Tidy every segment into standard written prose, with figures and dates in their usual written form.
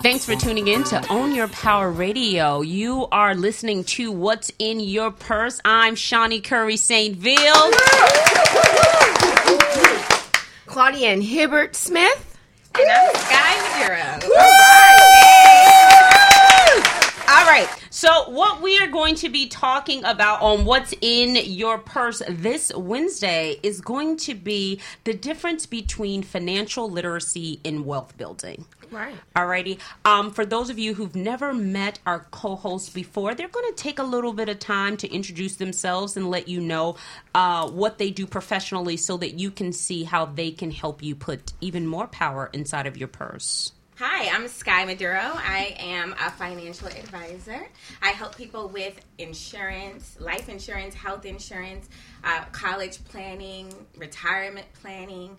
Thanks for tuning in to Own Your Power Radio. You are listening to What's In Your Purse. I'm Shawnee Curry-Saintville. Claudienne Hibbert-Smith. And I'm Sky Maduro. All right. So what we are going to be talking about on What's In Your Purse this Wednesday is going to be the difference between financial literacy and wealth building. Right. Alrighty. For those of you who've never met our co-hosts before, they're going to take a little bit of time to introduce themselves and let you know what they do professionally so that you can see how they can help you put even more power inside of your purse. Hi, I'm Sky Maduro. I am a financial advisor. I help people with insurance, life insurance, health insurance, college planning, retirement planning.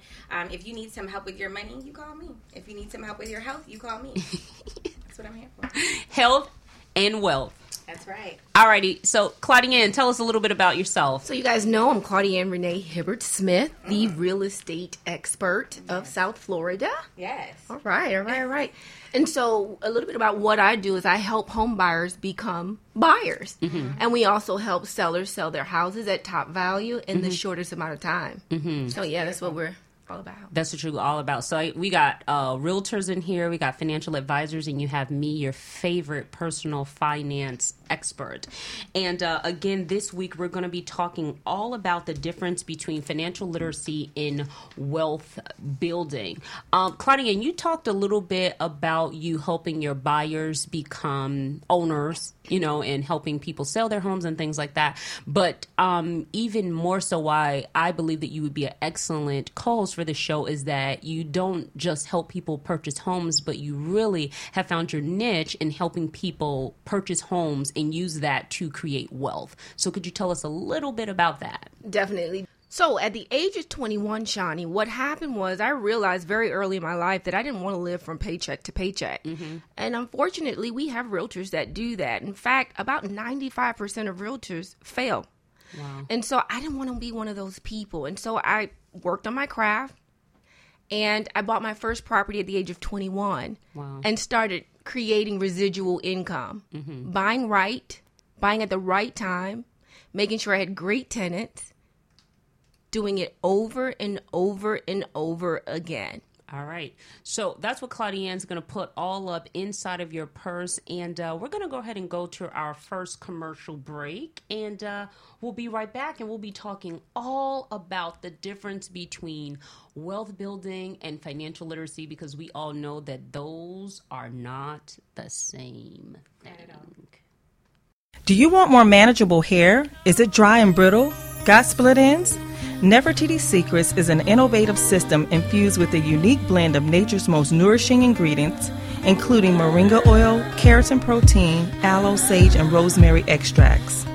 If you need some help with your money, you call me. If you need some help with your health, you call me. That's what I'm here for. Health and wealth. That's right. Alrighty, so Claudienne, tell us a little bit about yourself. So you guys know I'm Claudienne Renee Hibbert-Smith, the real estate expert of South Florida. Yes. All right. And so a little bit about what I do is I help home buyers become buyers. Mm-hmm. And we also help sellers sell their houses at top value in the shortest amount of time. Mm-hmm. So yeah, that's what we're all about. That's what you're all about. So we got realtors in here, we got financial advisors, and you have me, your favorite personal finance expert. And again, this week we're going to be talking all about the difference between financial literacy and wealth building. Claudienne, you talked a little bit about you helping your buyers become owners, you know, and helping people sell their homes and things like that. But even more so, why I believe that you would be an excellent co-host for the show is that you don't just help people purchase homes, but you really have found your niche in helping people purchase homes and use that to create wealth. So could you tell us a little bit about that? Definitely. So at the age of 21, Shawnee, what happened was I realized very early in my life that I didn't want to live from paycheck to paycheck. Mm-hmm. And unfortunately, we have realtors that do that. In fact, about 95% of realtors fail. Wow. And so I didn't want to be one of those people. And so I worked on my craft and I bought my first property at the age of 21. Wow. And started creating residual income, buying right, buying at the right time, making sure I had great tenants. Doing it over and over and over again. All right. So that's what Claudienne's going to put all up inside of your purse. And we're going to go ahead and go to our first commercial break. And we'll be right back. And we'll be talking all about the difference between wealth building and financial literacy, because we all know that those are not the same thing. Do you want more manageable hair? Is it dry and brittle? Got split ends? Nefertiti Secrets is an innovative system infused with a unique blend of nature's most nourishing ingredients, including moringa oil, keratin protein, aloe, sage, and rosemary extracts.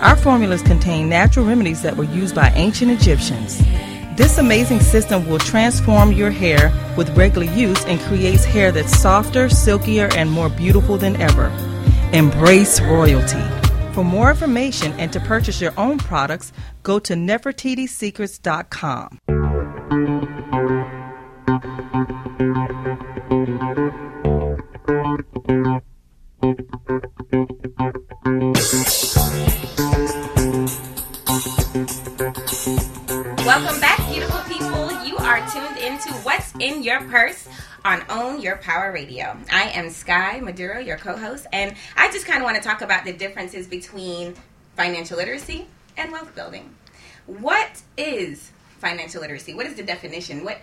Our formulas contain natural remedies that were used by ancient Egyptians. This amazing system will transform your hair with regular use and creates hair that's softer, silkier, and more beautiful than ever. Embrace royalty. For more information and to purchase your own products, go to NefertitiSecrets.com. Welcome back, beautiful people. You are tuned into What's in Your Purse on Own Your Power Radio. I am Sky Maduro, your co-host, and I just kind of want to talk about the differences between financial literacy and wealth building. What is financial literacy? What is the definition? What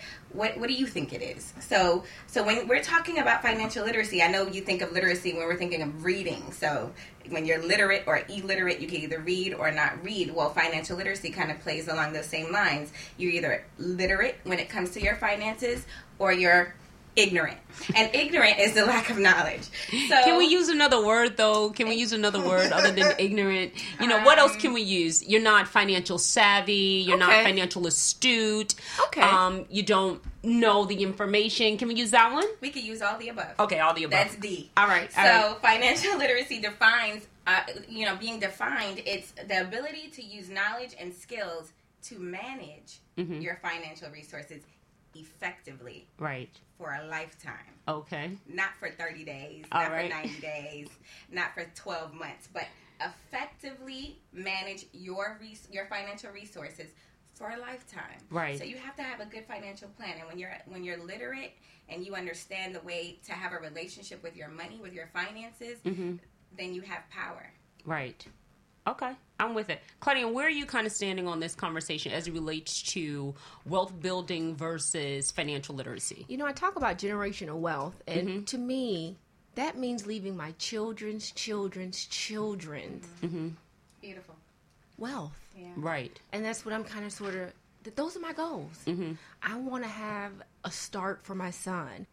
do you think it is? So when we're talking about financial literacy, I know you think of literacy when we're thinking of reading. So when you're literate or illiterate, you can either read or not read. Well, financial literacy kind of plays along those same lines. You're either literate when it comes to your finances, or you're ignorant. And ignorant is the lack of knowledge. So, can we use another word, though? Can we use another word other than ignorant? You know, what else can we use? You're not financial savvy. You're not financial astute. Okay. You don't know the information. Can we use that one? We could use all the above. Okay, all the above. That's D. All right. So financial literacy defines, you know, being defined, it's the ability to use knowledge and skills to manage your financial resources effectively, right, for a lifetime. Okay. Not for 30 days, not for 90 days, not for 12 months, but effectively manage your financial resources for a lifetime. Right. So you have to have a good financial plan, and when you're literate and you understand the way to have a relationship with your money, with your finances, then you have power. Right. Okay, I'm with it. Claudienne, where are you kind of standing on this conversation as it relates to wealth building versus financial literacy? You know, I talk about generational wealth, and to me, that means leaving my children's children's children. Beautiful. Wealth. Yeah. Right. And that's what I'm kind of sort of, those are my goals. I want to have a start for my son.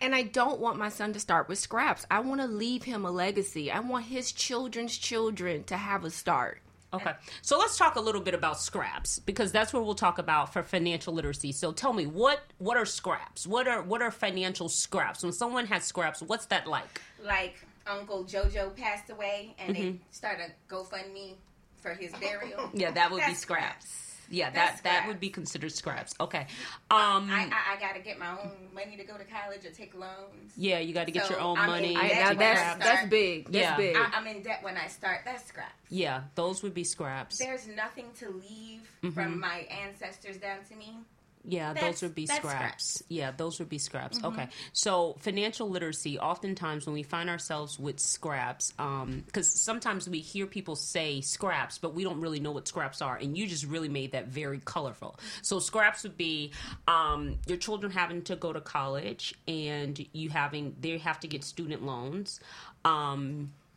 And I don't want my son to start with scraps. I want to leave him a legacy. I want his children's children to have a start. Okay. So let's talk a little bit about scraps, because that's what we'll talk about for financial literacy. So tell me, what are scraps? What are financial scraps? When someone has scraps, what's that like? Like Uncle JoJo passed away and they started GoFundMe for his burial. Yeah, that would be scraps. Yeah, that would be considered scraps. Okay. I got to get my own money to go to college or take loans. Yeah, you got to get your own money. That's big. That's big. I'm in debt when I start. That's scraps. Yeah, those would be scraps. There's nothing to leave from my ancestors down to me. Yeah, those would be scraps. Yeah, those would be scraps. Okay. So financial literacy, oftentimes when we find ourselves with scraps, because sometimes we hear people say scraps, but we don't really know what scraps are. And you just really made that very colorful. So scraps would be your children having to go to college and they have to get student loans.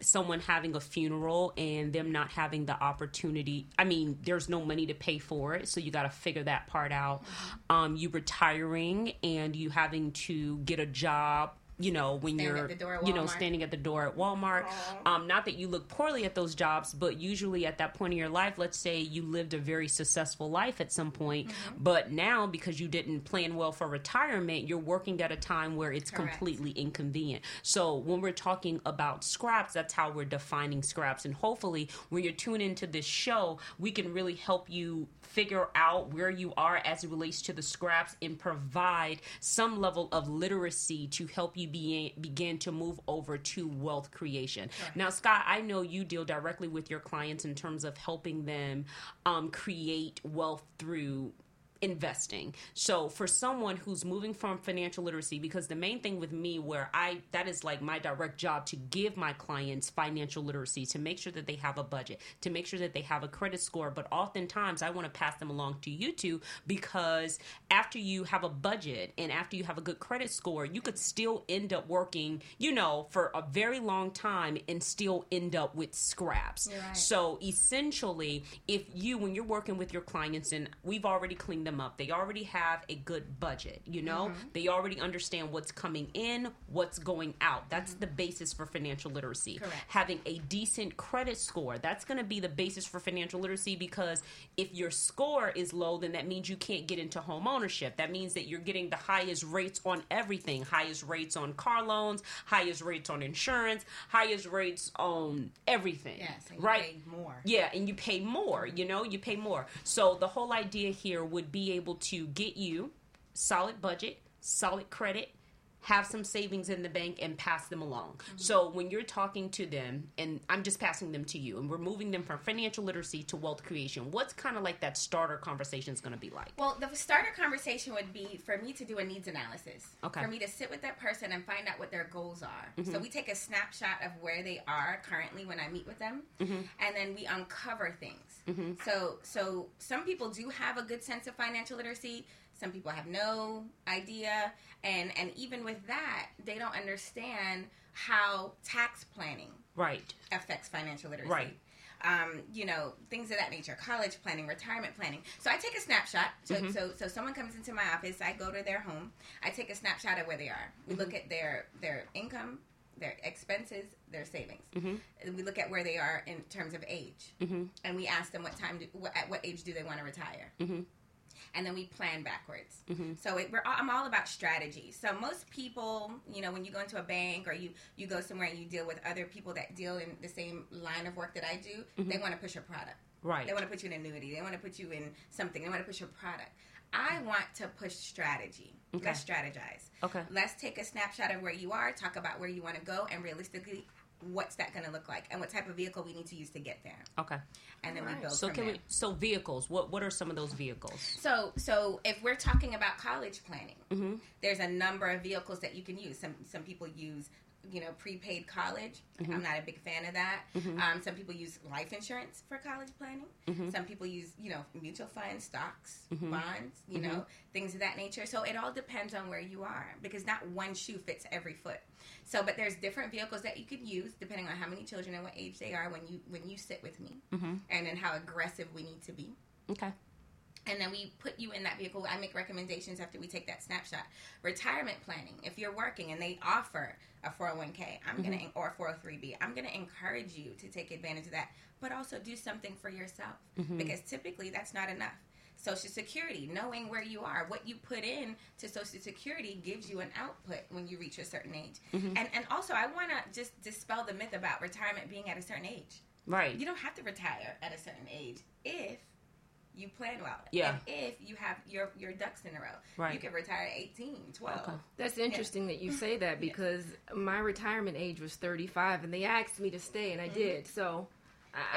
Someone having a funeral and them not having the opportunity. I mean, there's no money to pay for it, so you got to figure that part out. You retiring and you having to get a job, you know, when standing at the door at Walmart. Not that you look poorly at those jobs, but usually at that point in your life, let's say you lived a very successful life at some point, but now because you didn't plan well for retirement, you're working at a time where it's completely inconvenient. So when we're talking about scraps, that's how we're defining scraps. And hopefully when you're tuned into this show, we can really help you figure out where you are as it relates to the scraps and provide some level of literacy to help you begin to move over to wealth creation. Right. Now, Scott, I know you deal directly with your clients in terms of helping them create wealth through investing. So for someone who's moving from financial literacy, because the main thing with me that is like my direct job to give my clients financial literacy, to make sure that they have a budget, to make sure that they have a credit score. But oftentimes I want to pass them along to you two, because after you have a budget and after you have a good credit score, you could still end up working, you know, for a very long time and still end up with scraps. Right. So essentially, when you're working with your clients, and we've already cleaned them up. They already have a good budget, you know? They already understand what's coming in, what's going out. That's the basis for financial literacy. Correct. Having a decent credit score, that's going to be the basis for financial literacy, because if your score is low, then that means you can't get into home ownership. That means that you're getting the highest rates on everything, highest rates on car loans, highest rates on insurance, highest rates on everything. Yes, and right? You pay more. Yeah, and you pay more, you know? You pay more. So the whole idea here would be able to get you solid budget, solid credit, have some savings in the bank, and pass them along. So when you're talking to them, and I'm just passing them to you, and we're moving them from financial literacy to wealth creation, what's kind of like that starter conversation is going to be like? Well, the starter conversation would be for me to do a needs analysis. Okay. For me to sit with that person and find out what their goals are. So we take a snapshot of where they are currently when I meet with them, and then we uncover things. So some people do have a good sense of financial literacy. Some people have no idea, and even with that, they don't understand how tax planning affects financial literacy. Right. you know, things of that nature, college planning, retirement planning. So I take a snapshot. So, mm-hmm. so someone comes into my office, I go to their home, I take a snapshot of where they are. We mm-hmm. look at their income, their expenses, their savings. Mm-hmm. And we look at where they are in terms of age. Mm-hmm. And we ask them at what age do they want to retire. Mm-hmm. And then we plan backwards. Mm-hmm. So I'm all about strategy. So most people, you know, when you go into a bank or you go somewhere and you deal with other people that deal in the same line of work that I do, mm-hmm. they want to push a product. Right. They want to put you in annuity. They want to put you in something. They want to push a product. I want to push strategy. Okay. Let's strategize. Okay. Let's take a snapshot of where you are, talk about where you want to go, and realistically, what's that going to look like, and what type of vehicle we need to use to get there. Okay. And then we build so from there. So vehicles, what are some of those vehicles? So if we're talking about college planning, mm-hmm. there's a number of vehicles that you can use. Some people use, you know, prepaid college. Mm-hmm. I'm not a big fan of that. Mm-hmm. Some people use life insurance for college planning. Mm-hmm. Some people use, you know, mutual funds, stocks, mm-hmm. bonds, you mm-hmm. know, things of that nature. So it all depends on where you are, because not one shoe fits every foot. So, but there's different vehicles that you could use depending on how many children and what age they are when you sit with me, mm-hmm. and then how aggressive we need to be. Okay. And then we put you in that vehicle. I make recommendations after we take that snapshot. Retirement planning. If you're working and they offer a 401k, I'm mm-hmm. gonna or 403b. I'm gonna encourage you to take advantage of that, but also do something for yourself, mm-hmm. because typically that's not enough. Social Security, knowing where you are, what you put in to Social Security gives you an output when you reach a certain age. Mm-hmm. And also, I want to just dispel the myth about retirement being at a certain age. Right. You don't have to retire at a certain age if you plan well. Yeah. And if you have your ducks in a row. Right. You can retire at 18, 12. Okay. That's interesting that you say that, because my retirement age was 35, and they asked me to stay, and I mm-hmm. did, so...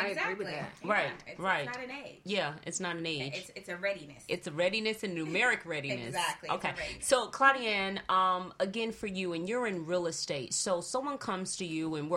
I agree with that. Yeah. Right, it's not an age. Yeah, it's not an age. It's a readiness. It's a readiness and numeric readiness. Exactly. Okay. So, Claudienne, again for you, and you're in real estate. So, someone comes to you, and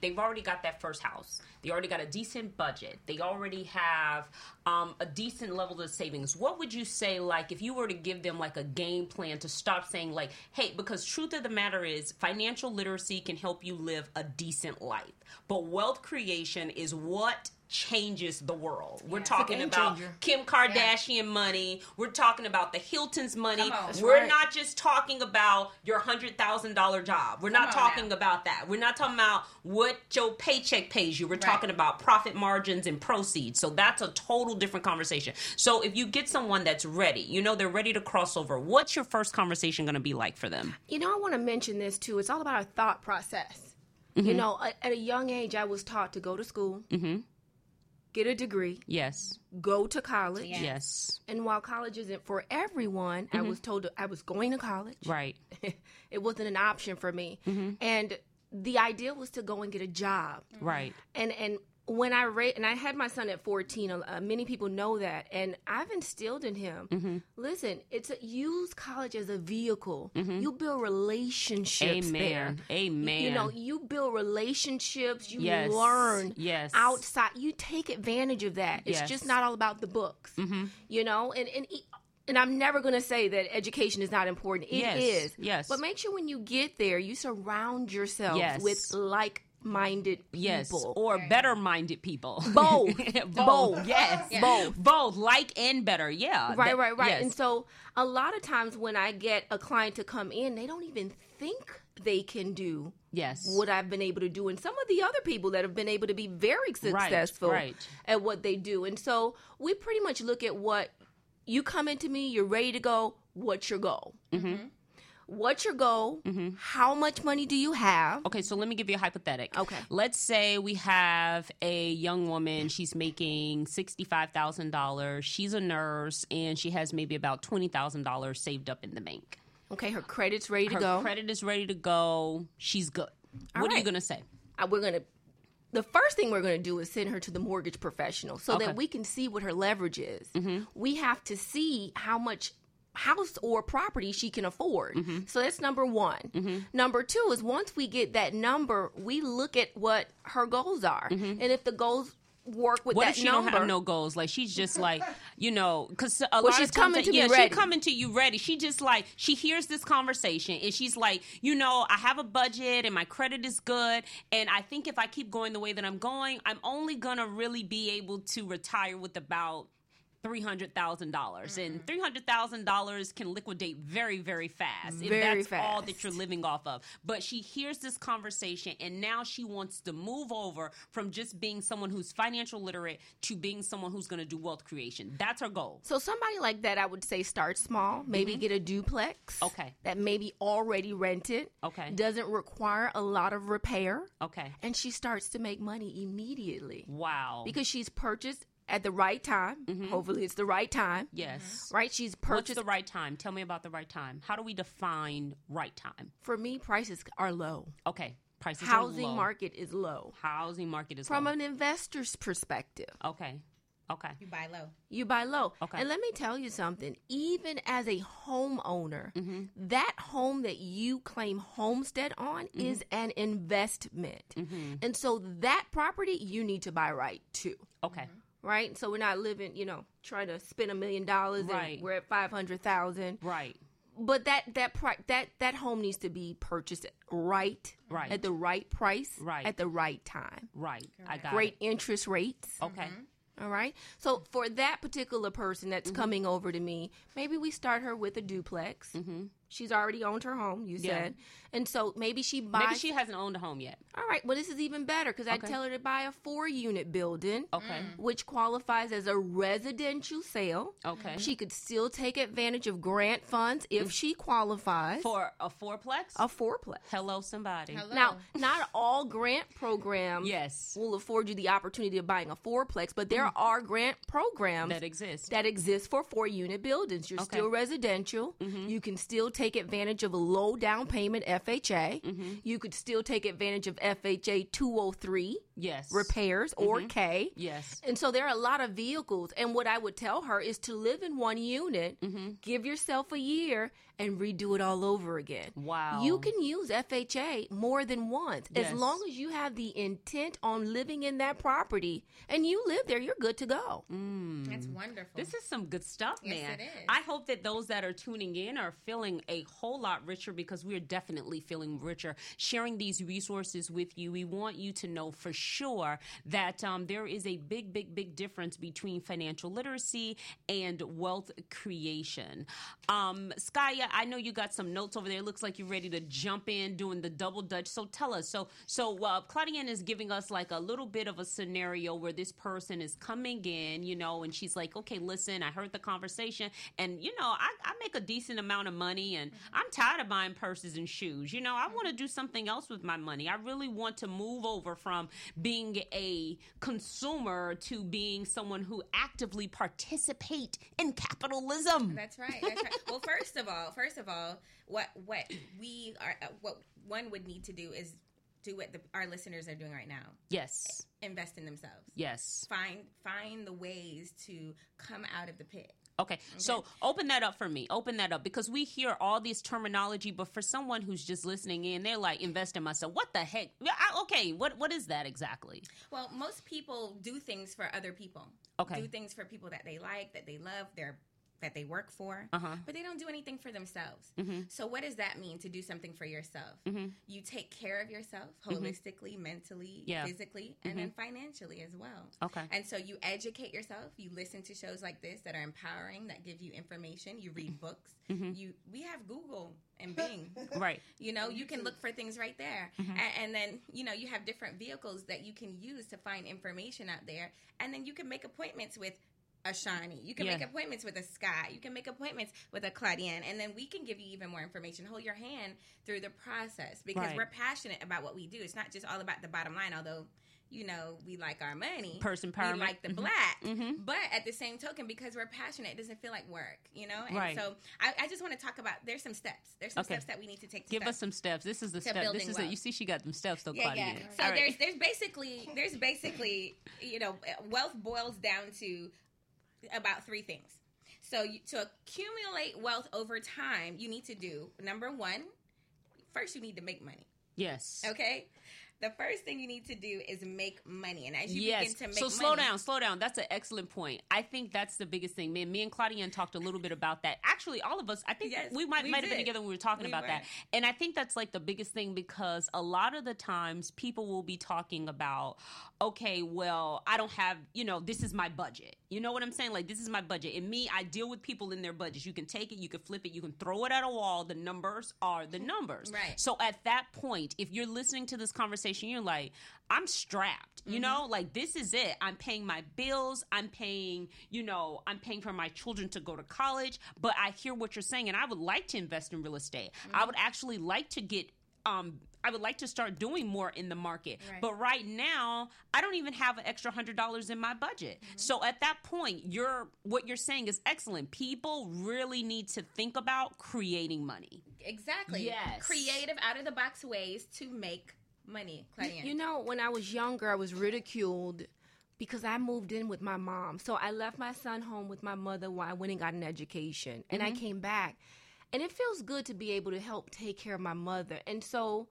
they've already got that first house. They already got a decent budget. They already have a decent level of savings. What would you say, like, if you were to give them like a game plan to stop saying like, hey, because truth of the matter is, financial literacy can help you live a decent life, but wealth creation is what changes the world. Yeah. We're talking about Kim Kardashian money. We're talking about the Hilton's money. We're not just talking about your $100,000 job. We're not talking about that. We're not talking about what your paycheck pays you. We're talking about profit margins and proceeds. So that's a total different conversation. So if you get someone that's ready, you know, they're ready to cross over, what's your first conversation going to be like for them? You know, I want to mention this too. It's all about our thought process. Mm-hmm. You know, at a young age, I was taught to go to school, mm-hmm. get a degree, yes, go to college, yes. And while college isn't for everyone, mm-hmm. I was told I was going to college. Right. It wasn't an option for me. Mm-hmm. And the idea was to go and get a job. Right. And when I and I had my son at 14, many people know that, and I've instilled in him, mm-hmm. listen, use college as a vehicle. Mm-hmm. You build relationships there. Amen. You know, you build relationships, you learn outside. You take advantage of that. It's just not all about the books, mm-hmm. you know, and I'm never going to say that education is not important. It is. Yes. But make sure when you get there, you surround yourself with like-minded people. Yes, or better-minded people. Both. Both. Yes. Both. Both. Like and better. Yeah. Right. Yes. And so a lot of times when I get a client to come in, they don't even think they can do what I've been able to do. And some of the other people that have been able to be very successful at what they do. And so we pretty much look at what you come into me, you're ready to go, what's your goal? Mm-hmm. What's your goal? Mm-hmm. How much money do you have? Okay, so let me give you a hypothetical. Okay. Let's say we have a young woman. She's making $65,000. She's a nurse, and she has maybe about $20,000 saved up in the bank. Okay, her credit's ready to go. Her credit is ready to go. She's good. What are you going to say? The first thing we're going to do is send her to the mortgage professional so that we can see what her leverage is. Mm-hmm. We have to see how much house or property she can afford. Mm-hmm. So that's number one. Mm-hmm. Number two is once we get that number, we look at what her goals are. Mm-hmm. And if the goals work with that number. What if she don't have no goals? Like, she's just like, you know, because a lot of times, yeah, she's coming to you ready. She just like, she hears this conversation and she's like, you know, I have a budget and my credit is good. And I think if I keep going the way that I'm going, I'm only going to really be able to retire with about $300,000. And $300,000 can liquidate very, very fast. If that's all that you're living off of. But she hears this conversation, and now she wants to move over from just being someone who's financial literate to being someone who's going to do wealth creation. That's her goal. So somebody like that, I would say start small. Maybe get a duplex. Okay. That may be already rented. Okay. Doesn't require a lot of repair. Okay. And she starts to make money immediately. Wow. Because she's purchased at the right time. Hopefully it's the right time. Yes. Right? She's purchased. What's the right time? Tell me about the right time. How do we define right time? For me, prices are low. Okay. Prices are low. Housing market is low. Housing market is low. From an investor's perspective. Okay. Okay. You buy low. You buy low. Okay. And let me tell you something. Even as a homeowner, that home that you claim homestead on is an investment. And so that property you need to buy right too. Okay. Right? So we're not living, you know, trying to spend $1 million and we're at $500,000. Right. But that home needs to be purchased right at the right price, at the right time. Right. I got great interest rates. Okay. All right. So for that particular person that's coming over to me, maybe we start her with a duplex. She's already owned her home, you said. And so maybe she buys. Maybe she hasn't owned a home yet. All right. Well, this is even better because I tell her to buy a 4-unit building, which qualifies as a residential sale. Okay. She could still take advantage of grant funds if she qualifies. For a 4-plex? A 4-plex. Hello, somebody. Hello. Now, not all grant programs will afford you the opportunity of buying a 4-plex, but there are grant programs that exist for 4-unit buildings. You're still residential. You can still take advantage of a low down payment FHA. You could still take advantage of FHA 203 repairs or K. And so there are a lot of vehicles. And what I would tell her is to live in one unit, give yourself a year, and redo it all over again. Wow. You can use FHA more than once. As long as you have the intent on living in that property and you live there, you're good to go. That's wonderful. This is some good stuff, man. Yes, it is. I hope that those that are tuning in are feeling a whole lot richer, because we're definitely feeling richer sharing these resources with you. We want you to know for sure that there is a big, big, big difference between financial literacy and wealth creation. Skye, I know you got some notes over there. It looks like you're ready to jump in doing the double dutch. So tell us. So Claudienne is giving us like a little bit of a scenario where this person is coming in, you know, and she's like, okay, listen, I heard the conversation and, you know, I make a decent amount of money and I'm tired of buying purses and shoes. You know, I want to do something else with my money. I really want to move over from being a consumer to being someone who actively participate in capitalism. That's right. That's right. Well, first of all, what one would need to do is do what our listeners are doing right now. Yes. Invest in themselves. Yes. Find the ways to come out of the pit. Okay. So open that up for me. Open that up, because we hear all this terminology, but for someone who's just listening in, they're like, invest in myself. What the heck? Okay. What is that exactly? Well, most people do things for other people. Okay. Do things for people that they like, that they love, that they work for, but they don't do anything for themselves. So what does that mean, to do something for yourself? You take care of yourself holistically, mentally, physically, and then financially as well. Okay. And so you educate yourself. You listen to shows like this that are empowering, that give you information. You read books. We have Google and Bing. Right. You know, you can look for things right there. And then, you know, you have different vehicles that you can use to find information out there. And then you can make appointments with a Shawnee. You can make appointments with a Sky. You can make appointments with a Claudienne. And then we can give you even more information. Hold your hand through the process, because we're passionate about what we do. It's not just all about the bottom line, although, you know, we like our money. Person power. We like the black. But at the same token, because we're passionate, it doesn't feel like work, you know? And so I just want to talk about, there's some steps. There's some steps that we need to take to give us some steps. This is the step. This is it. You see, she got some steps, though, Claudienne. Yeah. So there's basically, you know, wealth boils down to about 3 things. So to accumulate wealth over time, you need to do, number 1, first you need to make money. Yes. Okay? the first thing you need to do is make money. And as you begin to make money. So slow down. That's an excellent point. I think that's the biggest thing. Me and Claudienne talked a little bit about that. Actually, all of us, I think we might have been together when we were talking about that. And I think that's like the biggest thing, because a lot of the times people will be talking about, okay, well, I don't have, this is my budget. You know what I'm saying? Like, this is my budget. And me, I deal with people in their budgets. You can take it, you can flip it, you can throw it at a wall. The numbers are the numbers. Right. So at that point, if you're listening to this conversation, you're like, I'm strapped, you know, like this is it. I'm paying my bills. I'm paying for my children to go to college. But I hear what you're saying, and I would like to invest in real estate. Mm-hmm. I would actually like to get I would like to start doing more in the market. Right. But right now, I don't even have an extra $100 in my budget. Mm-hmm. So at that point, what you're saying is excellent. People really need to think about creating money. Exactly. Yes. Creative, out-of-the-box ways to make money, Claudienne. You know, when I was younger, I was ridiculed because I moved in with my mom. So I left my son home with my mother while I went and got an education. And I came back. And it feels good to be able to help take care of my mother. And so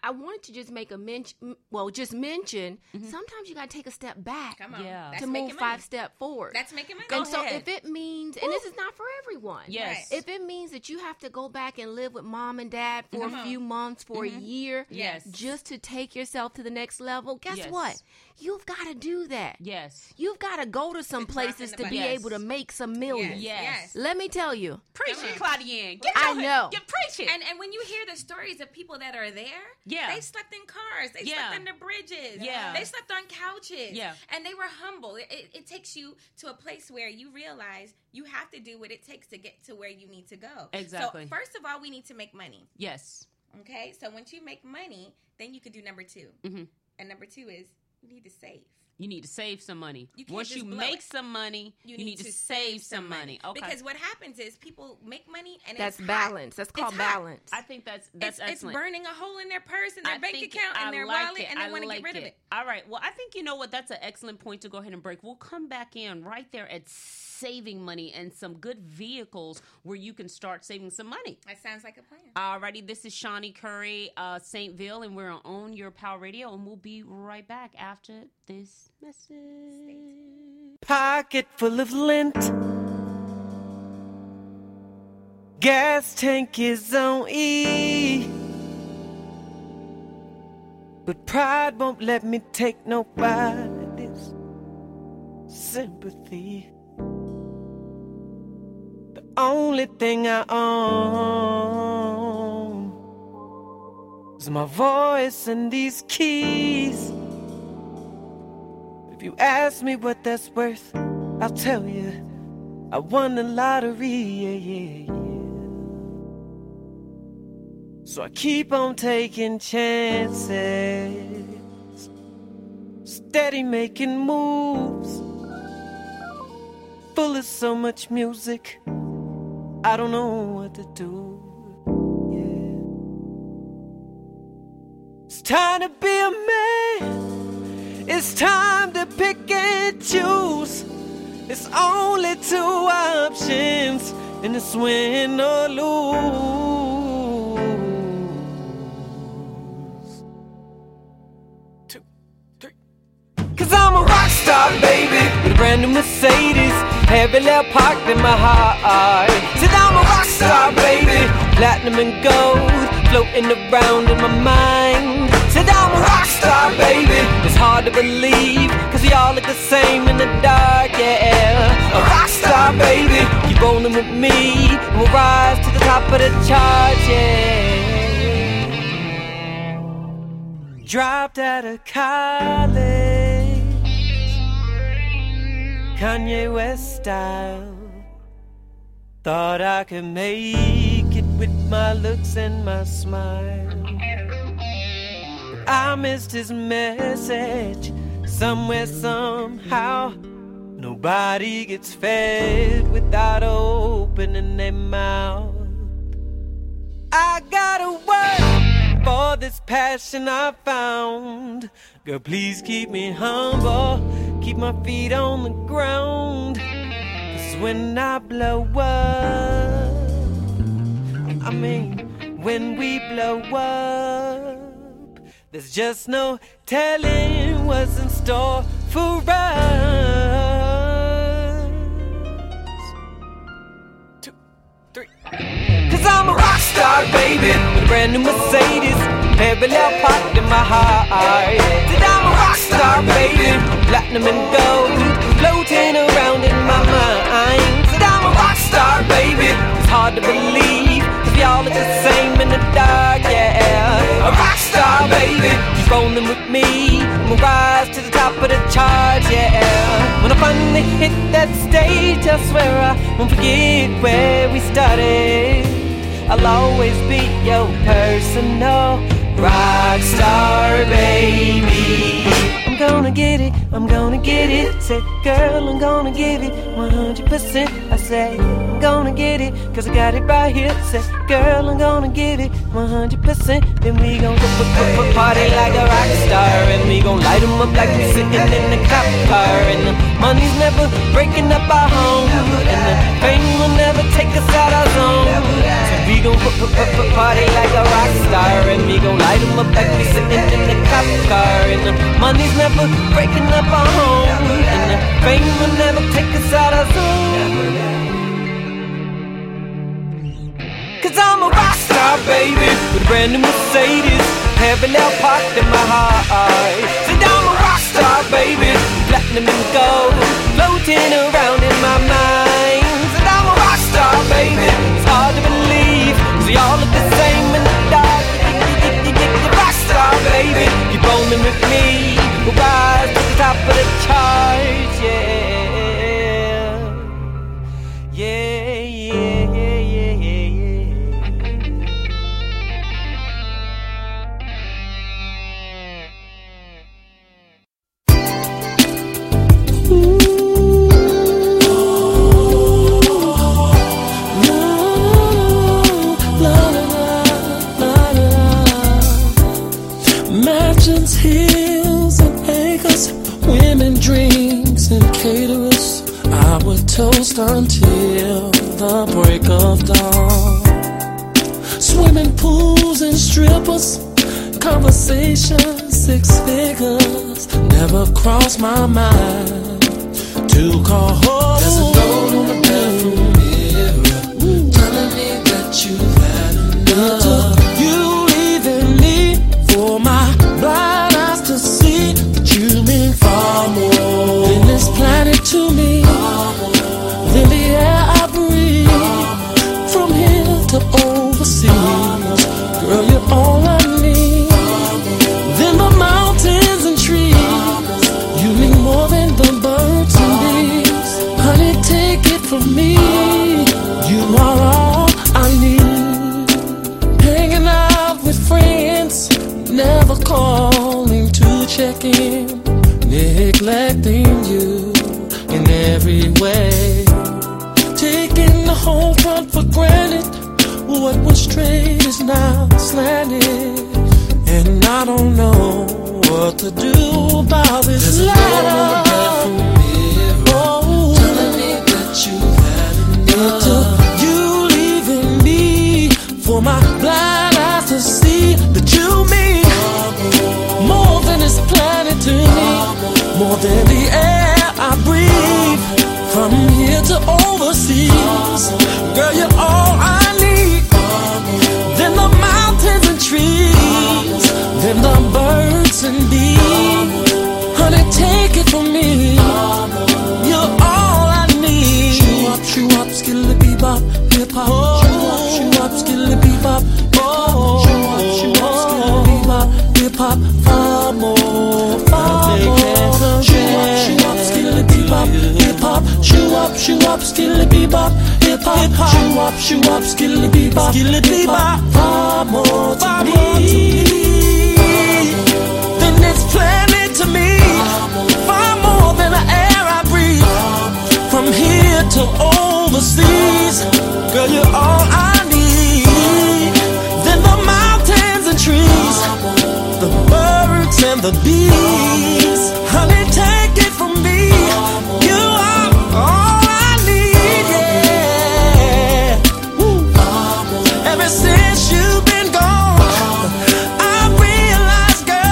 I wanted to just make a mention. Well, just mention. Mm-hmm. Sometimes you gotta take a step back. Come on, to move 5 steps forward. That's making money. And so if it means, and this is not for everyone. Yes. Right. If it means that you have to go back and live with mom and dad for a few months, for a year, just to take yourself to the next level, guess what? You've got to do that. Yes. You've got to go to some places to be able to make some millions. Yes. Let me tell you. Preach it, Claudienne. I know. Preach it. And when you hear the stories of people that are there. Yeah. They slept in cars. They slept under bridges. Yeah. They slept on couches. Yeah. And they were humble. It takes you to a place where you realize you have to do what it takes to get to where you need to go. Exactly. So first of all, we need to make money. Yes. Okay? So once you make money, then you can do number 2. Mm-hmm. And number 2 is you need to save. You need to save some money. Once you make some money, you need to save some money. Okay. Because what happens is people make money and it's balance. That's called balance. I think that's excellent. It's burning a hole in their purse and their bank account and their wallet, and they want to get rid of it. All right. Well, I think you know what? That's an excellent point to go ahead and break. We'll come back in right there at saving money and some good vehicles where you can start saving some money. That sounds like a plan. All righty. This is Shawnee Curry, Saintville, and we're on Own Your Power Radio, and we'll be right back after this message. Pocket full of lint. Gas tank is on E. But pride won't let me take nobody's sympathy. Only thing I own is my voice and these keys. If you ask me what that's worth, I'll tell you I won the lottery, yeah. So I keep on taking chances, steady making moves, full of so much music I don't know what to do, yeah. It's time to be a man. It's time to pick and choose. It's only 2 options, and it's win or lose. 2, 3. 'Cause I'm a rock star, baby, with a brand new Mercedes. Heavy little parked in my heart. Said I'm a rock star, baby, platinum and gold, floating around in my mind. Said I'm a rock star, baby. It's hard to believe, 'cause we all look the same in the dark, yeah. A rock star, baby. Keep rolling with me, we'll rise to the top of the charts, yeah. Dropped out of college, Kanye West style. Thought I could make it with my looks and my smile. I missed his message somewhere, somehow. Nobody gets fed without opening their mouth. I gotta work for this passion I found. Girl, please keep me humble, keep my feet on the ground, 'cause when I blow up, when we blow up, There's just no telling what's in store for us. 2, 3. 'Cause I'm a rock star, baby, with a brand new Mercedes, parallel parked in my heart. That I'm a rock star, baby, platinum and gold, floating around in my mind. That I'm a rock star, baby, it's hard to believe, 'cause y'all are the same in the dark, yeah. A rock star, baby, you're rolling with me, I'm gonna rise to the top of the charge, yeah. When I finally hit that stage, I swear I won't forget where we started. I'll always be your personal rock star, baby. I'm gonna get it, I'm gonna get it. Say, girl, I'm gonna give it 100%. I say, I'm gonna get it, 'cause I got it right here. Say, girl, I'm gonna give it 100%. Then we gon' go party like a rock star, and we gon' light 'em up like we sitting in the cop car. And the money's never breaking up our home, and the fame will never take us out our zone. We gon' party like a rock star, and we gon' light 'em up like we sitting in the cop car. And the money's never breaking up our home, and the fame will never take us out our zone. 'Cause I'm a rock star, baby, with a brand new Mercedes, parallel parked in my heart. Said I'm a rock star, baby, platinum and gold, floating around in my mind. Said I'm a rock star, baby, it's hard to believe, we all look the same in the dark. You're a rock star, baby, you're rolling with me, we'll rise to the top of the charts, yeah. Yeah, yeah, yeah, yeah, yeah, yeah. Ooh. Hills and acres, women, drinks, and caterers. I would toast until the break of dawn. Swimming pools and strippers, conversations, 6 figures. Never crossed my mind to call home. There's a note on the bathroom mirror telling me that you've had enough. You leaving me for my blind eyes to see that you mean far more than this planet to me, than the air I breathe, from here to overseas. Girl, you're all I need, than the mountains and trees. You mean more than the birds and bees. Honey, take it from me, you are all I need. Hanging out with friends, never calling to check in, neglecting you in every way, taking the whole front for granted. What was straight is now slanted, and I don't know what to do about this love. Oh, telling me that you've had enough. You leaving me for my blind eyes to see that you mean more than this planet to me, more than the air I breathe, from here to overseas. Girl, you're all I need, than the mountains and trees, than the birds and bees. Honey, take it from me, you're all I need. Shoo up, skilla bebop, hip hop. Shoo up, skilla bebop. Pop, far more, far more. Shoe up, skilly bebop, hip hop. Shoe up, skilly bebop, hip hop. Shoe up, skilly bebop, far more to me than this planet to me, far more than the air I breathe, from here to overseas. Girl, you're all I need, than the mountains and trees, the birds and the bees. Honey, take it from me, you are all I need, yeah. Woo. Ever since you've been gone, I realized, girl,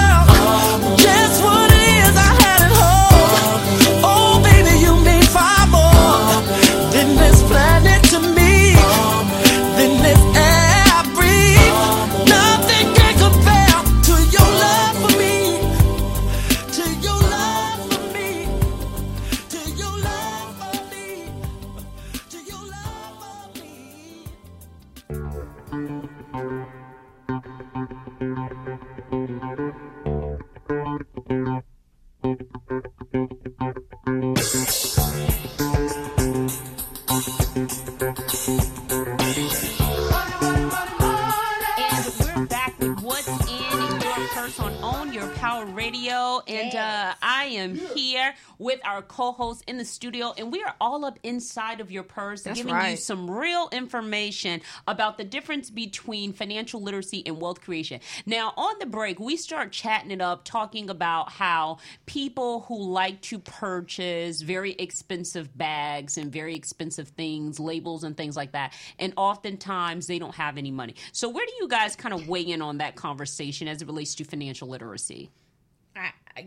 With our co-host in the studio, and we are all up inside of your purse, giving you some real information about the difference between financial literacy and wealth creation. Now, on the break, we start chatting it up, talking about how people who like to purchase very expensive bags and very expensive things, labels and things like that, and oftentimes they don't have any money. So where do you guys kind of weigh in on that conversation as it relates to financial literacy?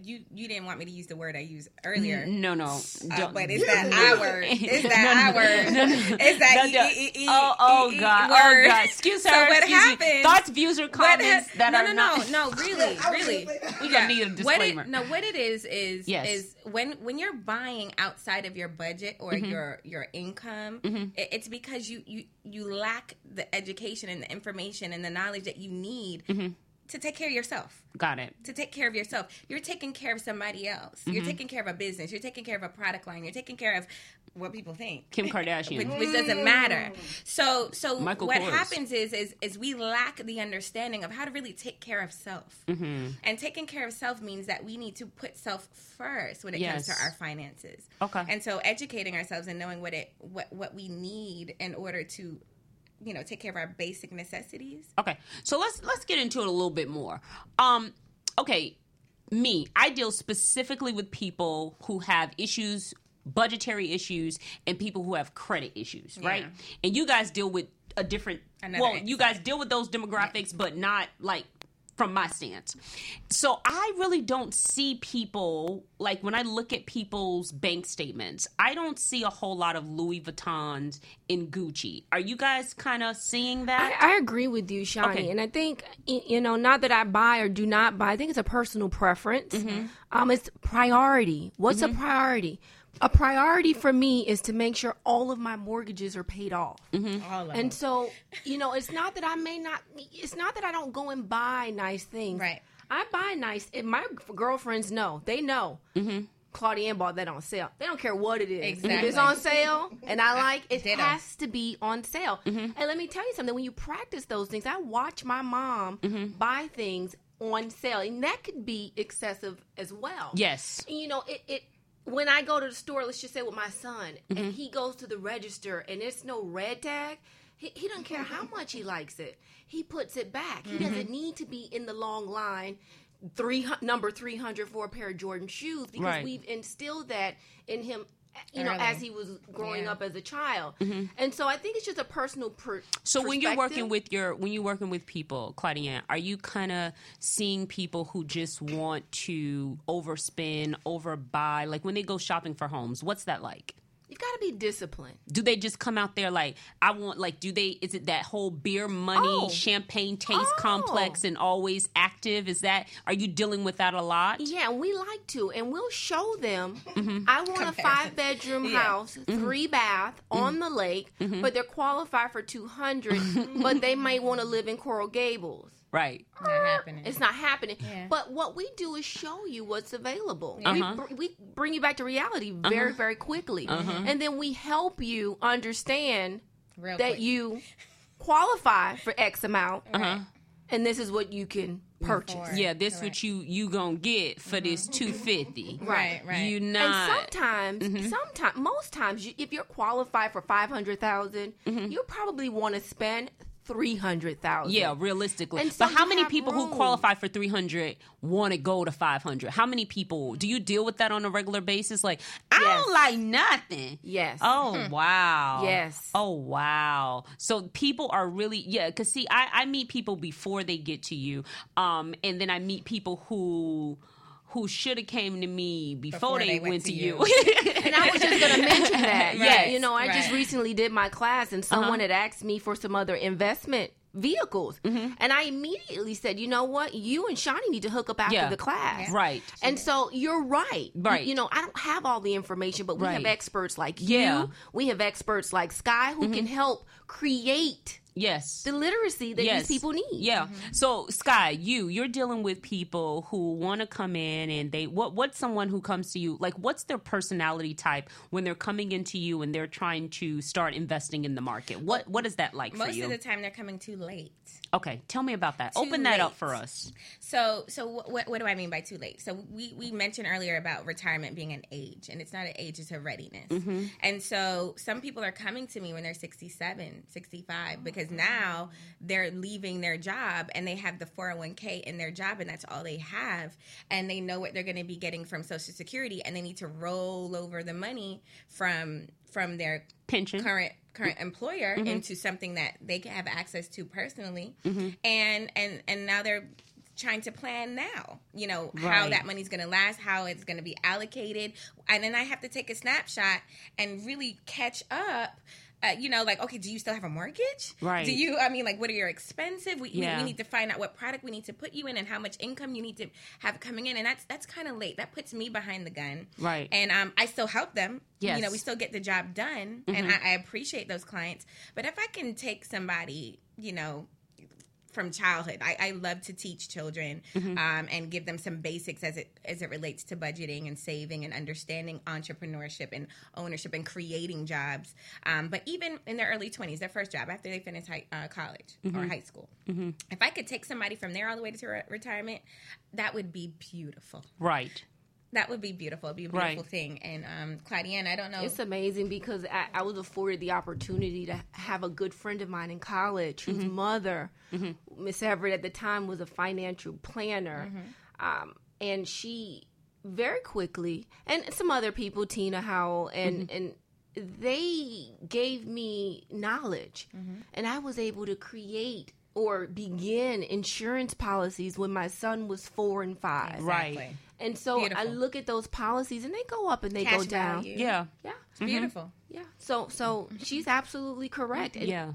You didn't want me to use the word I used earlier. No. But it's that I word. It's that I word. No. It's that Oh, God. Excuse her. So what happens? Thoughts, views, or comments that are not. No, really. We don't need a disclaimer. What it is, when you're buying outside of your budget or your income, it's because you lack the education and the information and the knowledge that you need to take care of yourself. Got it. To take care of yourself. You're taking care of somebody else. Mm-hmm. You're taking care of a business. You're taking care of a product line. You're taking care of what people think. Kim Kardashian. which doesn't matter. So Michael what Kors. Happens is we lack the understanding of how to really take care of self. Mm-hmm. And taking care of self means that we need to put self first when it comes to our finances. Okay. And so educating ourselves and knowing what we need in order to take care of our basic necessities. Okay. So let's get into it a little bit more. I deal specifically with people who have issues, budgetary issues, and people who have credit issues, right? And you guys deal with a different you guys deal with those demographics, but not like from my stance. So I really don't see people, like when I look at people's bank statements, I don't see a whole lot of Louis Vuittons in Gucci. Are you guys kind of seeing that? I agree with you, Shawnee. Okay. And I think, not that I buy or do not buy, I think it's a personal preference. Mm-hmm. It's priority. What's a priority? A priority for me is to make sure all of my mortgages are paid off. Mm-hmm. And so, it's not that I it's not that I don't go and buy nice things. Right. I buy nice, and my girlfriends know. They know. Mm-hmm. Claudienne bought that on sale. They don't care what it is. Exactly. If it's on sale and I like it, it has to be on sale. Mm-hmm. And let me tell you something. When you practice those things, I watch my mom buy things on sale. And that could be excessive as well. Yes. When I go to the store, let's just say with my son, and he goes to the register and there's no red tag, he doesn't care how much he likes it. He puts it back. He doesn't need to be in the long line, number 300 for a pair of Jordan shoes, because we've instilled that in him as he was growing up as a child. Mm-hmm. And so I think it's just a personal So when you're working with people, Claudienne, are you kind of seeing people who just want to overspend, overbuy? Like when they go shopping for homes, what's that like? You've got to be disciplined. Do they just come out there like, is it that whole beer money, champagne taste complex and always active? Are you dealing with that a lot? Yeah, we like to. And we'll show them, I want a 5-bedroom house, 3-bath on the lake, but they're qualified for $200,000, but they may want to live in Coral Gables. Right. Not happening. It's not happening. Yeah. But what we do is show you what's available. Yeah. We bring you back to reality very, very quickly. And then we help you understand you qualify for X amount. And this is what you can purchase. Yeah, this is what you gonna get for this $250. Right. You not. And sometimes, most times, if you're qualified for $500,000, you'll probably want to spend $300,000. Yeah, realistically. And so but how many people who qualify for $300,000 want to go to $500,000? How many people do you deal with that on a regular basis? Like, I don't like nothing. Yes. Oh wow. Yes. Oh wow. So people are really Because see, I meet people before they get to you, and then I meet people who should have came to me before they went to you. And I was just going to mention that. Right. Yeah, I just recently did my class, and someone had asked me for some other investment vehicles. And I immediately said, you know what? You and Shawnee need to hook up after the class. Yeah. Right. And so you're right. Right. I don't have all the information, but we have experts like you. We have experts like Sky who can help create Yes. The literacy that these people need. Yeah. Mm-hmm. So, Sky, you're dealing with people who want to come in and they, what's someone who comes to you, like what's their personality type when they're coming into you and they're trying to start investing in the market? What is that like for you? Most of the time they're coming too late. Okay. Tell me about that. Open that up for us. So what do I mean by too late? So we mentioned earlier about retirement being an age, and it's not an age, it's a readiness. Mm-hmm. And so some people are coming to me when they're 67, 65, because now they're leaving their job and they have the 401k in their job and that's all they have, and they know what they're going to be getting from Social Security, and they need to roll over the money from their pension current employer mm-hmm. into something that they can have access to personally, mm-hmm. and now they're trying to plan now, how that money's going to last, how it's going to be allocated, and then I have to take a snapshot and really catch up. Okay, do you still have a mortgage? Right. What are your expenses? We need to find out what product we need to put you in and how much income you need to have coming in. And that's kind of late. That puts me behind the gun. Right. And I still help them. Yes. We still get the job done. Mm-hmm. And I appreciate those clients. But if I can take somebody, from childhood. I love to teach children mm-hmm. And give them some basics as it relates to budgeting and saving and understanding entrepreneurship and ownership and creating jobs. But even in their early 20s, their first job after they finish college mm-hmm. or high school, mm-hmm. if I could take somebody from there all the way to retirement, that would be beautiful. Right. That would be beautiful. It'd be a beautiful thing. And Claudienne, I don't know. It's amazing because I was afforded the opportunity to have a good friend of mine in college whose mm-hmm. mother, mm-hmm. Miss Everett at the time, was a financial planner. Mm-hmm. And she very quickly, and some other people, Tina Howell, and they gave me knowledge. Mm-hmm. And I was able to create or begin insurance policies when my son was 4 and 5. Exactly. Right. And so beautiful. I look at those policies, and they go up and they cash go down. Value. Yeah. Yeah. It's beautiful. Mm-hmm. Yeah. So she's absolutely correct. And, yeah.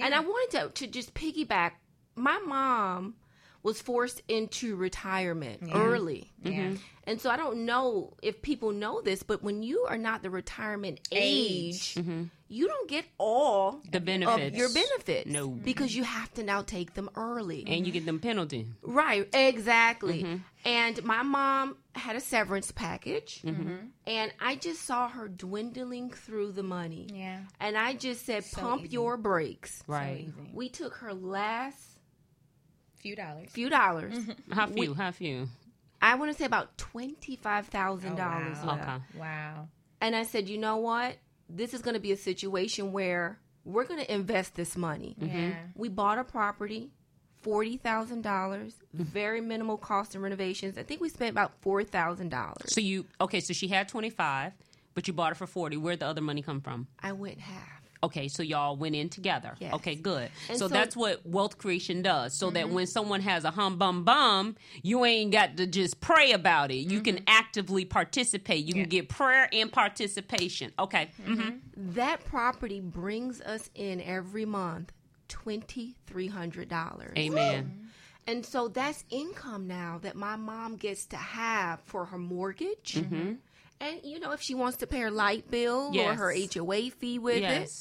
And I wanted to just piggyback. My mom was forced into retirement early. Yeah. Mm-hmm. And so I don't know if people know this, but when you are not the retirement age, mm-hmm. you don't get all the benefits. Of your benefits. No. Because you have to now take them early. And you get them penalty. Right. Exactly. Mm-hmm. And my mom had a severance package. Mm-hmm. And I just saw her dwindling through the money. Yeah. And I just said, pump your brakes. Right. So we took her last few dollars. Mm-hmm. How few? I want to say about $25,000. Oh, wow. Okay. Wow. And I said, you know what? This is going to be a situation where we're going to invest this money. Yeah. We bought a property, $40,000, mm-hmm. very minimal cost of renovations. I think we spent about $4,000. So she had 25, but you bought it for 40. Where'd the other money come from? I went half. Okay, so y'all went in together. Yes. Okay, good. So that's what wealth creation does, so mm-hmm. that when someone has a hum, bum, bum, you ain't got to just pray about it. Mm-hmm. You can actively participate. You can get prayer and participation. Okay. Mm-hmm. That property brings us in every month $2,300. Amen. Woo! And so that's income now that my mom gets to have for her mortgage. Mm-hmm. And, if she wants to pay her light bill or her HOA fee with it,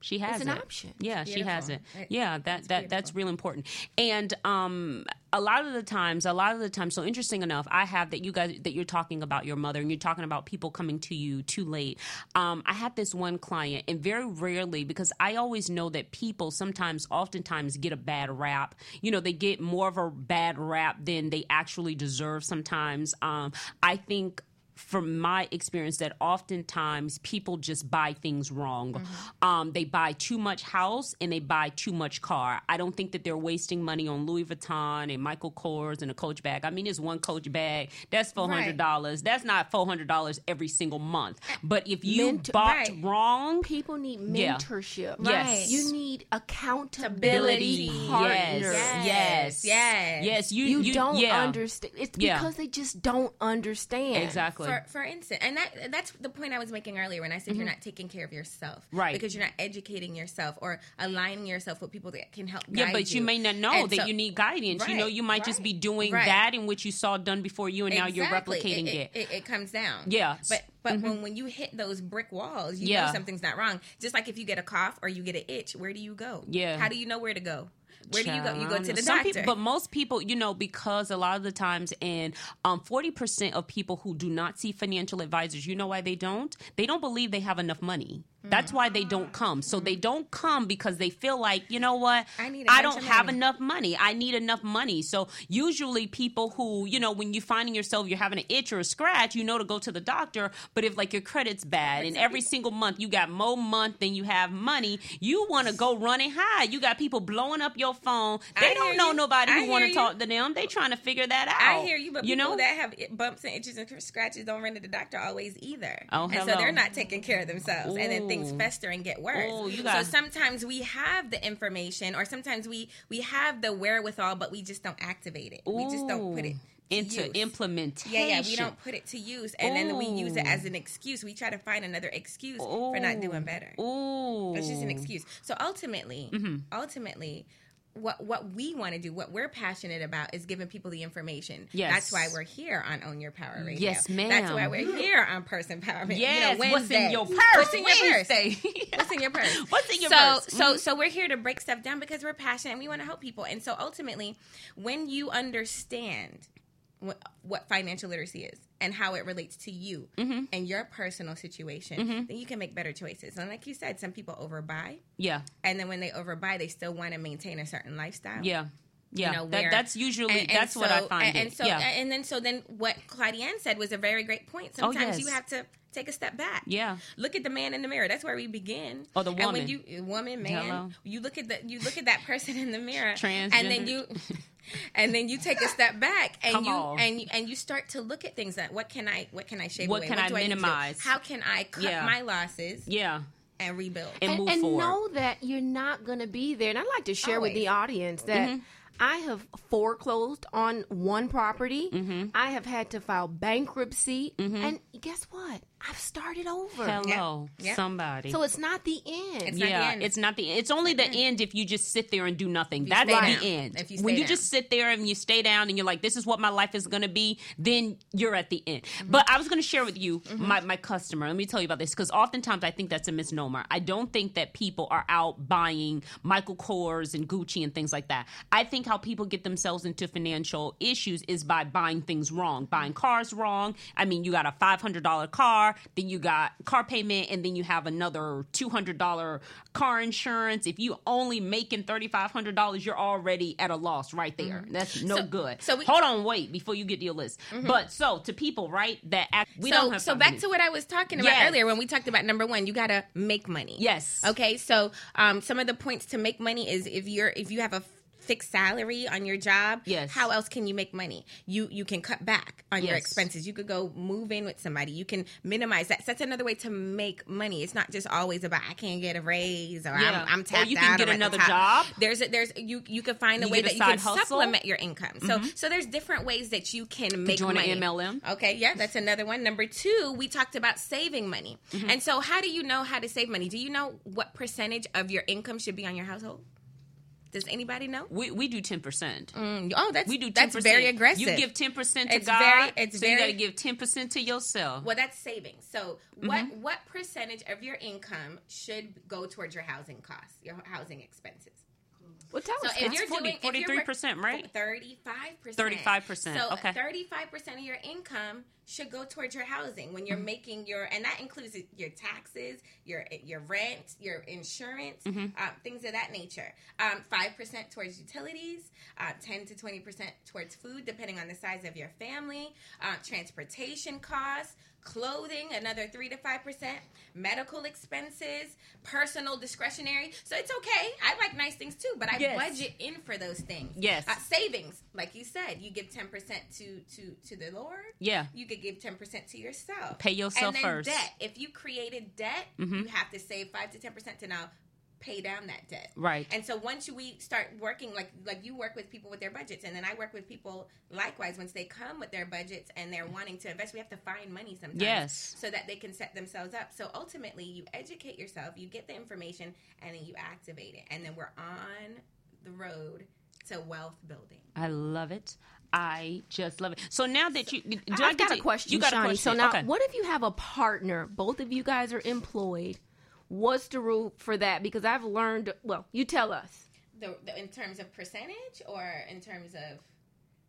she has it's an option. Yeah, she has it. Yeah, that's real important. And a lot of the time, so interesting enough, I have that you guys, that you're talking about your mother and you're talking about people coming to you too late. I had this one client, and very rarely, because I always know that people oftentimes get a bad rap. They get more of a bad rap than they actually deserve sometimes. I think, from my experience, that oftentimes people just buy things wrong. Mm-hmm. They buy too much house and they buy too much car. I don't think that they're wasting money on Louis Vuitton and Michael Kors and a Coach bag. I mean, it's one Coach bag. That's $400. Right. That's not $400 every single month. But if you bought wrong... People need mentorship. Yeah. Right. Yes. You need accountability partners. Yes. You don't understand. It's because they just don't understand. Exactly. For instance, and that's the point I was making earlier when I said mm-hmm. you're not taking care of yourself. Right. Because you're not educating yourself or aligning yourself with people that can help guide you. Yeah, but you may not know that you need guidance. Right, you might just be doing that in which you saw done before you, and now you're replicating it. It comes down. Yeah. But But when you hit those brick walls, you know something's not wrong. Just like if you get a cough or you get an itch, where do you go? Yeah. How do you know where to go? Where do you go? You go to the doctor. People, but most people, you know, because a lot of the times, and 40% of people who do not see financial advisors, you know why they don't? They don't believe they have enough money. That's why they don't come. So they don't come because they feel like, you know what? I don't have enough money. I need enough money. So usually people who, you know, when you're finding yourself, you're having an itch or a scratch, you know to go to the doctor. But if like your credit's bad and every single month you got more month than you have money, you want to go running high. You got people blowing up your phone. They don't know nobody who want to talk to them. They trying to figure that out. I hear you, but you people know? That have bumps and itches and scratches don't run to the doctor always either. Oh, hello. And so they're not taking care of themselves. Ooh. And then things fester and get worse. Ooh, so sometimes we have the information, or sometimes we have the wherewithal, but we just don't activate it. Ooh. We just don't put it into implementation. Yeah, we don't put it to use, and then we use it as an excuse. We try to find another excuse for not doing better. Ooh, it's just an excuse. So ultimately, what we want to do, what we're passionate about, is giving people the information. Yes. That's why we're here on Own Your Power Radio. Yes, ma'am. That's why we're here on Purse Empowerment. Yes, you know, what's in your purse? What's in your purse? What's in your purse? What's in your purse? So we're here to break stuff down because we're passionate and we want to help people. And so ultimately, when you understand what financial literacy is and how it relates to you and your personal situation, then you can make better choices. And like you said, some people overbuy. Yeah. And then when they overbuy, they still want to maintain a certain lifestyle. Yeah. Yeah, you know, that's usually that's what I find. And then what Claudienne said was a very great point. Sometimes you have to take a step back. Yeah, look at the man in the mirror. That's where we begin. Or the woman. And when you you look at that person in the mirror, transgender, and then you take a step back and you start to look at things like what can I shave away? What can I minimize? How can I cut my losses? Yeah. And rebuild and move forward. And know that you're not going to be there. And I'd like to share with the audience that I have foreclosed on one property. I have had to file bankruptcy. And guess what? I've started over. Hello, somebody. So it's not the end. It's not the end. It's not the end. It's only the end if you just sit there and do nothing. That's the end. When you just sit there and you stay down and you're like, this is what my life is going to be, then you're at the end. But I was going to share with you my customer. Let me tell you about this, because oftentimes I think that's a misnomer. I don't think that people are out buying Michael Kors and Gucci and things like that. I think how people get themselves into financial issues is by buying things wrong, buying cars wrong. I mean, you got a $500 car. Then you got car payment, and then you have another $200 car insurance. If you only making $3,500, you're already at a loss right there. That's no good. So hold on, wait before you get to your list. But so to people, right? That we don't have. So back to what I was talking about earlier when we talked about number one, you gotta make money. Yes. Okay. So some of the points to make money is if you have a fixed salary on your job, how else can you make money? You can cut back on your expenses. You could go move in with somebody. You can minimize that. So that's another way to make money. It's not just always about I can't get a raise or I'm tapped out. Or you can get another job. You can find a way that you can supplement your income. So so there's different ways that you can make money. Join an MLM. Okay, yeah, that's another one. Number two, we talked about saving money. And so how do you know how to save money? Do you know what percentage of your income should be on your household? Does anybody know? We do 10%. That's very aggressive. You give 10% to God, you got to give 10% to yourself. Well, that's savings. So what percentage of your income should go towards your housing costs, your housing expenses? Well, tell us. So if you're 43%, right? 35%. So 35% of your income should go towards your housing when you're making and that includes your taxes, your rent, your insurance, things of that nature. 5% towards utilities, 10 to 20% towards food, depending on the size of your family, transportation costs, clothing, another 3 to 5%, medical expenses, personal discretionary. So it's okay. I like nice things too, but I budget in for those things. Yes. Savings, like you said, you give 10% to the Lord. Yeah. You could give 10% to yourself. Pay yourself first. And then debt. If you created debt, you have to save 5 to 10% to now pay down that debt. Right. And so once we start working, like you work with people with their budgets, and then I work with people likewise, once they come with their budgets and they're wanting to invest, we have to find money sometimes so that they can set themselves up. So ultimately, you educate yourself, you get the information, and then you activate it. And then we're on the road to wealth building. I love it. I just love it. So now that you... I've got a question, you got Shawnee. A question. So now, okay. What if you have a partner? Both of you guys are employed. What's the rule for that? Because I've learned... Well, you tell us. The in terms of percentage or in terms of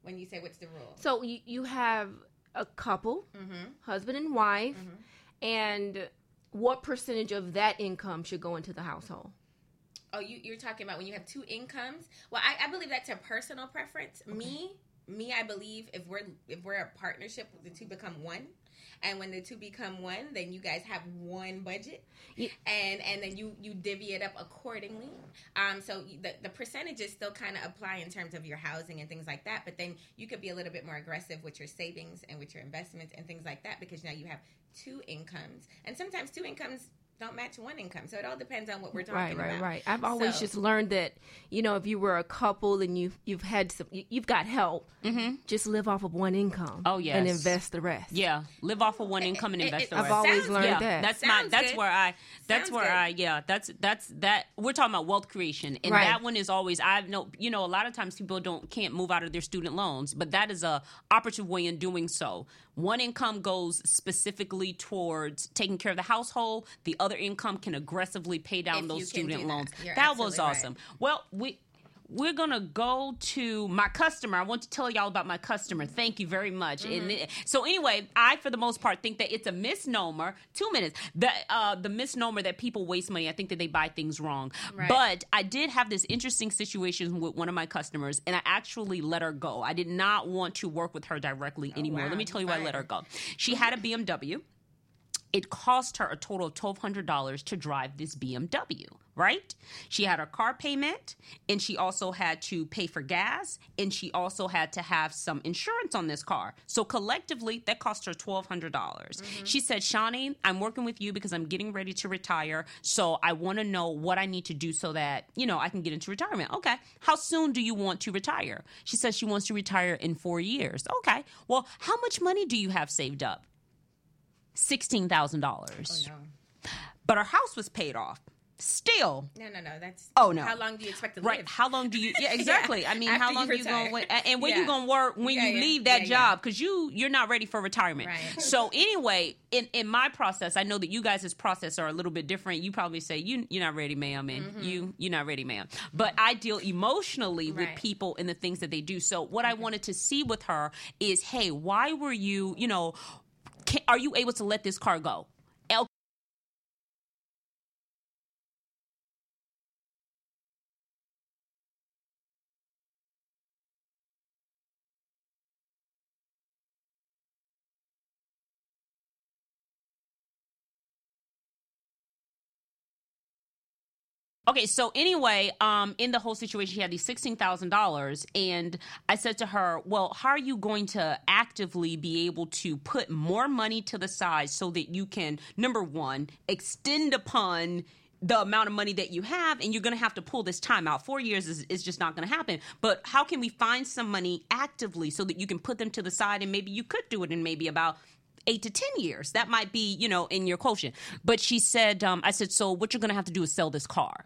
when you say what's the rule? So you have a couple, mm-hmm. husband and wife, mm-hmm. and what percentage of that income should go into the household? Oh, you're talking about when you have two incomes? Well, I believe that's a personal preference. Okay. Me, I believe if we're a partnership, the two become one. And when the two become one, then you guys have one budget, yeah. and then you divvy it up accordingly. So the percentages still kind of apply in terms of your housing and things like that. But then you could be a little bit more aggressive with your savings and with your investments and things like that because now you have two incomes. And sometimes two incomes don't match one income. So it all depends on what we're talking about. Right. I've always just learned that, you know, if you were a couple and you've had some, you've got help, mm-hmm. just live off of one income. Oh, yes. And invest the rest. Yeah. Live off of one income and invest the rest. I've always learned that. That's where we're talking about wealth creation. And that one is always, a lot of times people can't move out of their student loans, but that is a operative way in doing so. One income goes specifically towards taking care of the household. The other income can aggressively pay down those student loans. That was awesome. Right. Well, we're going to go to my customer. I want to tell y'all about my customer. Thank you very much. Mm-hmm. And so anyway, I, for the most part, think that it's a misnomer. 2 minutes. The misnomer that people waste money. I think that they buy things wrong. Right. But I did have this interesting situation with one of my customers, and I actually let her go. I did not want to work with her directly anymore. Wow. Let me tell you why I let her go. She had a BMW. It cost her a total of $1,200 to drive this BMW, right? She had her car payment, and she also had to pay for gas, and she also had to have some insurance on this car. So collectively, that cost her $1,200. Mm-hmm. She said, Shawnee, I'm working with you because I'm getting ready to retire, so I want to know what I need to do so that, I can get into retirement. Okay. How soon do you want to retire? She says she wants to retire in 4 years. Okay. Well, how much money do you have saved up? $16,000. Oh, no. But her house was paid off. Still. No. That's... Oh, no. How long do you expect to live? How long do you... Yeah, exactly. Yeah. I mean, after how long you retire. You going... And when you going to work when you leave that job? Because you're not ready for retirement. Right. So anyway, in my process, I know that you guys' process are a little bit different. You probably say, you're not ready, ma'am, and mm-hmm. you're not ready, ma'am. But I deal emotionally with people and the things that they do. So what I wanted to see with her is, hey, why were you, are you able to let this car go? Okay, so anyway, in the whole situation, she had these $16,000, and I said to her, well, how are you going to actively be able to put more money to the side so that you can, number one, extend upon the amount of money that you have, and you're going to have to pull this time out. 4 years is just not going to happen. But how can we find some money actively so that you can put them to the side, and maybe you could do it in maybe about 8 to 10 years? That might be, in your quotient. But she said, I said, so what you're going to have to do is sell this car.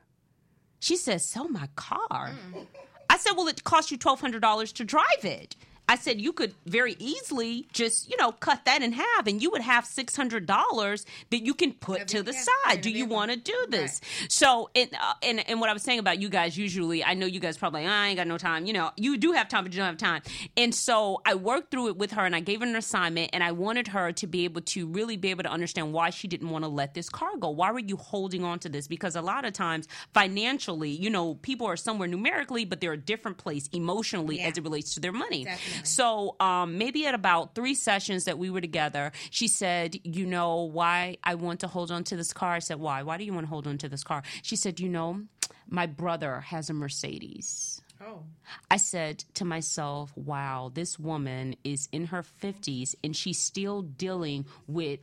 She says, sell my car? Mm. I said, well, it cost you $1,200 to drive it. I said, you could very easily just, cut that in half, and you would have $600 that you can put to the side. Do you want to do this? Right. So, and what I was saying about you guys, usually, I know you guys probably, I ain't got no time. You do have time, but you don't have time. And so I worked through it with her, and I gave her an assignment, and I wanted her to be able to really be able to understand why she didn't want to let this car go. Why were you holding on to this? Because a lot of times, financially, people are somewhere numerically, but they're a different place emotionally as it relates to their money. Definitely. So maybe at about 3 sessions that we were together, she said, why I want to hold on to this car? I said, why? Why do you want to hold on to this car? She said, my brother has a Mercedes. Oh. I said to myself, wow, this woman is in her 50s, and she's still dealing with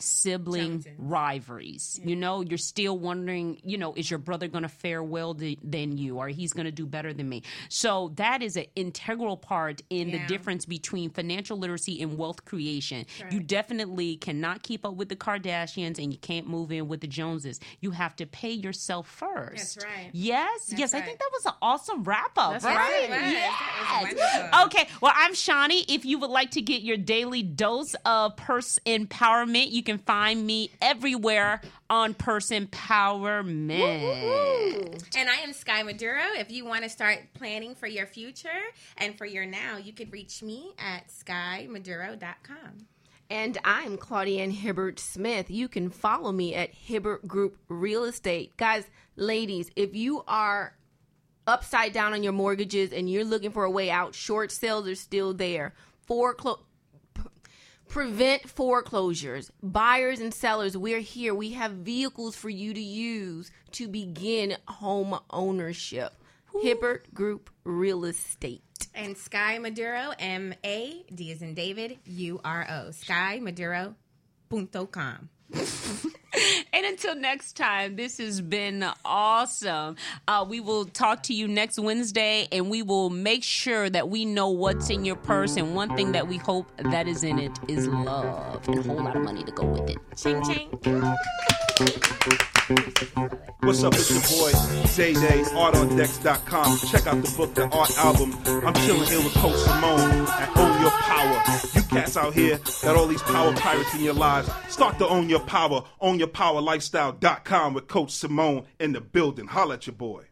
sibling rivalries. Yeah. You know, you're still wondering, you know, is your brother going to fare well than you, or he's going to do better than me? So that is an integral part in the difference between financial literacy and wealth creation. Right. You definitely cannot keep up with the Kardashians, and you can't move in with the Joneses. You have to pay yourself first. That's right. Yes. That's right. I think that was an awesome wrap up. That's right. Yes. Okay. Well, I'm Shawnee. If you would like to get your daily dose of purse empowerment, you can find me everywhere on Purse Empowerment. And I am Sky Maduro. If you want to start planning for your future and for your now, you could reach me at skymaduro.com. And I'm Claudienne Hibbert-Smith. You can follow me at Hibbert Group Real Estate. Guys, ladies, if you are upside down on your mortgages and you're looking for a way out, short sales are still there. Prevent foreclosures. Buyers and sellers, we're here. We have vehicles for you to use to begin home ownership. Ooh. Hibbert Group Real Estate. And Sky Maduro, M-A-D as in David, U-R-O. SkyMaduro.com. And until next time, this has been awesome. We will talk to you next Wednesday, and we will make sure that we know what's in your purse. And one thing that we hope that is in it is love and a whole lot of money to go with it. Ching, ching. What's up, it's your boy, Zayday, ArtOnDex.com. Check out the book, The Art Album. I'm chilling here with Coach Simone at Own Your Power. You cats out here got all these power pirates in your lives. Start to own your power. OwnYourPowerLifestyle.com with Coach Simone in the building. Holla at your boy.